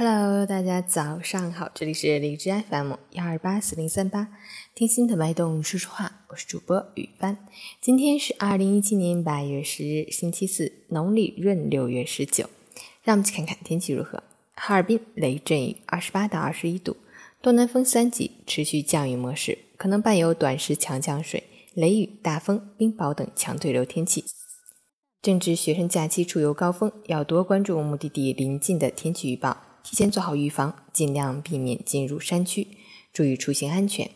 Hello， 大家早上好，这里是荔枝 FM1284038，听心的脉动说说话，我是主播雨帆。今天是2017年8月10日，星期四，农历闰6月19。让我们去看看天气如何。哈尔滨雷阵雨，28到21度，东南风3级，持续降雨模式，可能伴有短时强降水、雷雨、大风、冰雹等强对流天气。正值学生假期出游高峰，要多关注目的地临近的天气预报，提前做好预防，尽量避免进入山区，注意出行安全。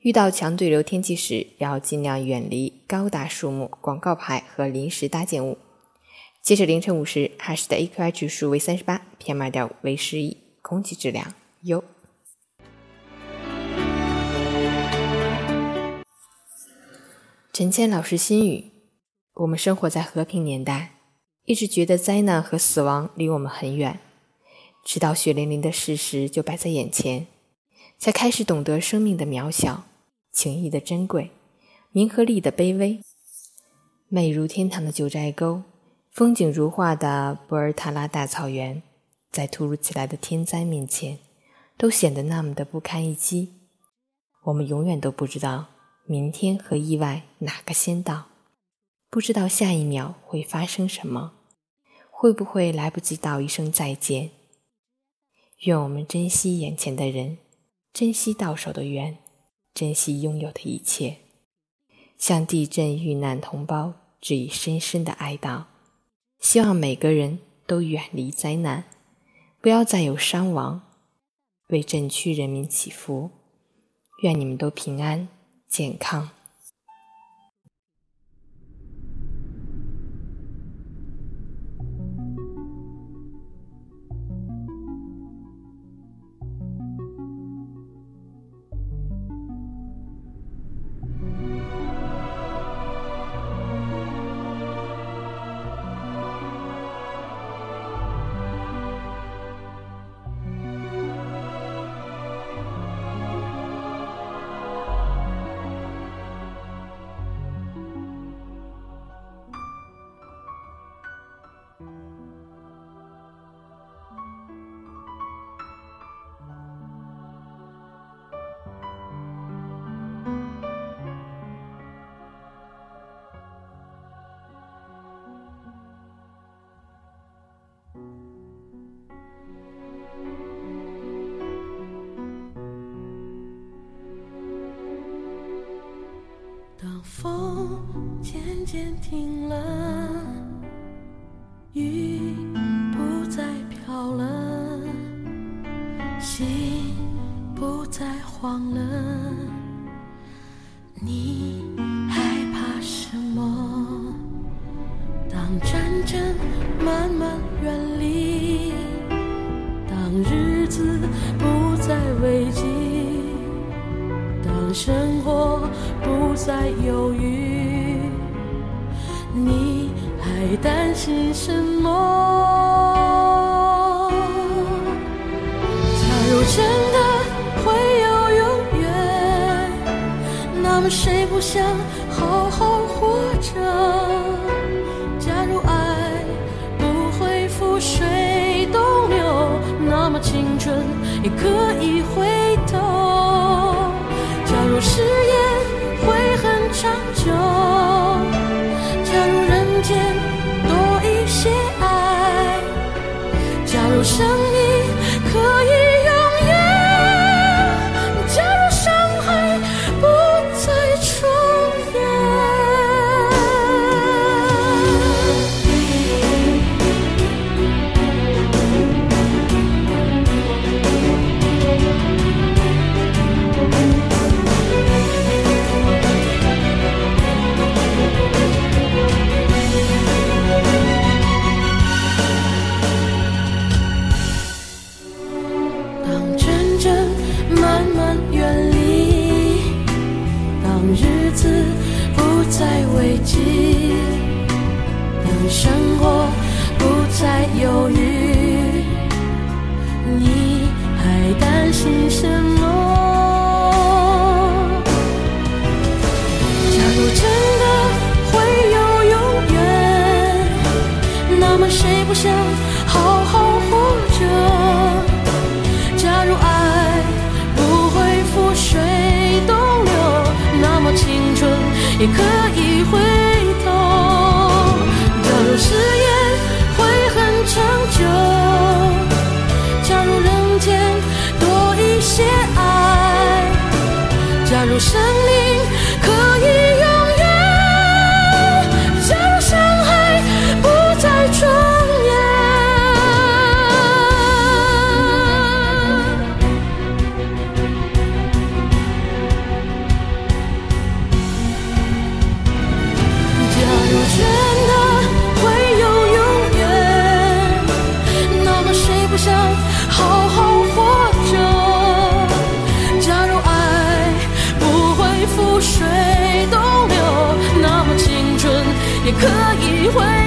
遇到强对流天气时，要尽量远离高大树木、广告牌和临时搭建物。截止凌晨5时，哈市的 AQI 指数为 38， PM2.5 为11，空气质量优。陈谦老师心语：我们生活在和平年代，一直觉得灾难和死亡离我们很远，直到血淋淋的事实就摆在眼前，才开始懂得生命的渺小、情谊的珍贵、名和利的卑微。美如天堂的九寨沟，风景如画的博尔塔拉大草原，在突如其来的天灾面前，都显得那么的不堪一击。我们永远都不知道明天和意外哪个先到，不知道下一秒会发生什么，会不会来不及道一声再见。愿我们珍惜眼前的人，珍惜到手的缘，珍惜拥有的一切，向地震遇难同胞致以深深的哀悼。希望每个人都远离灾难，不要再有伤亡，为震区人民祈福，愿你们都平安健康。当风渐渐停了，雨不再飘了，心不再慌了，你害怕什么？当战争慢慢远离，当日子不再危机，当生活不再犹豫，你还担心什么？假如真的会有永远，那么谁不想好好活着？假如爱不会覆水东流，那么青春也可以回头。假如誓言会很长久，假如人间多一些爱，假如生命可以永远，假如伤害不再重演。当生活不再犹豫，你还担心什么？假如真的会有永远，那么谁不想好好活着？也可以回头。掉入誓言会很长久，假如人间多一些爱，假如生命可以有。 水东流，那么青春也可以回。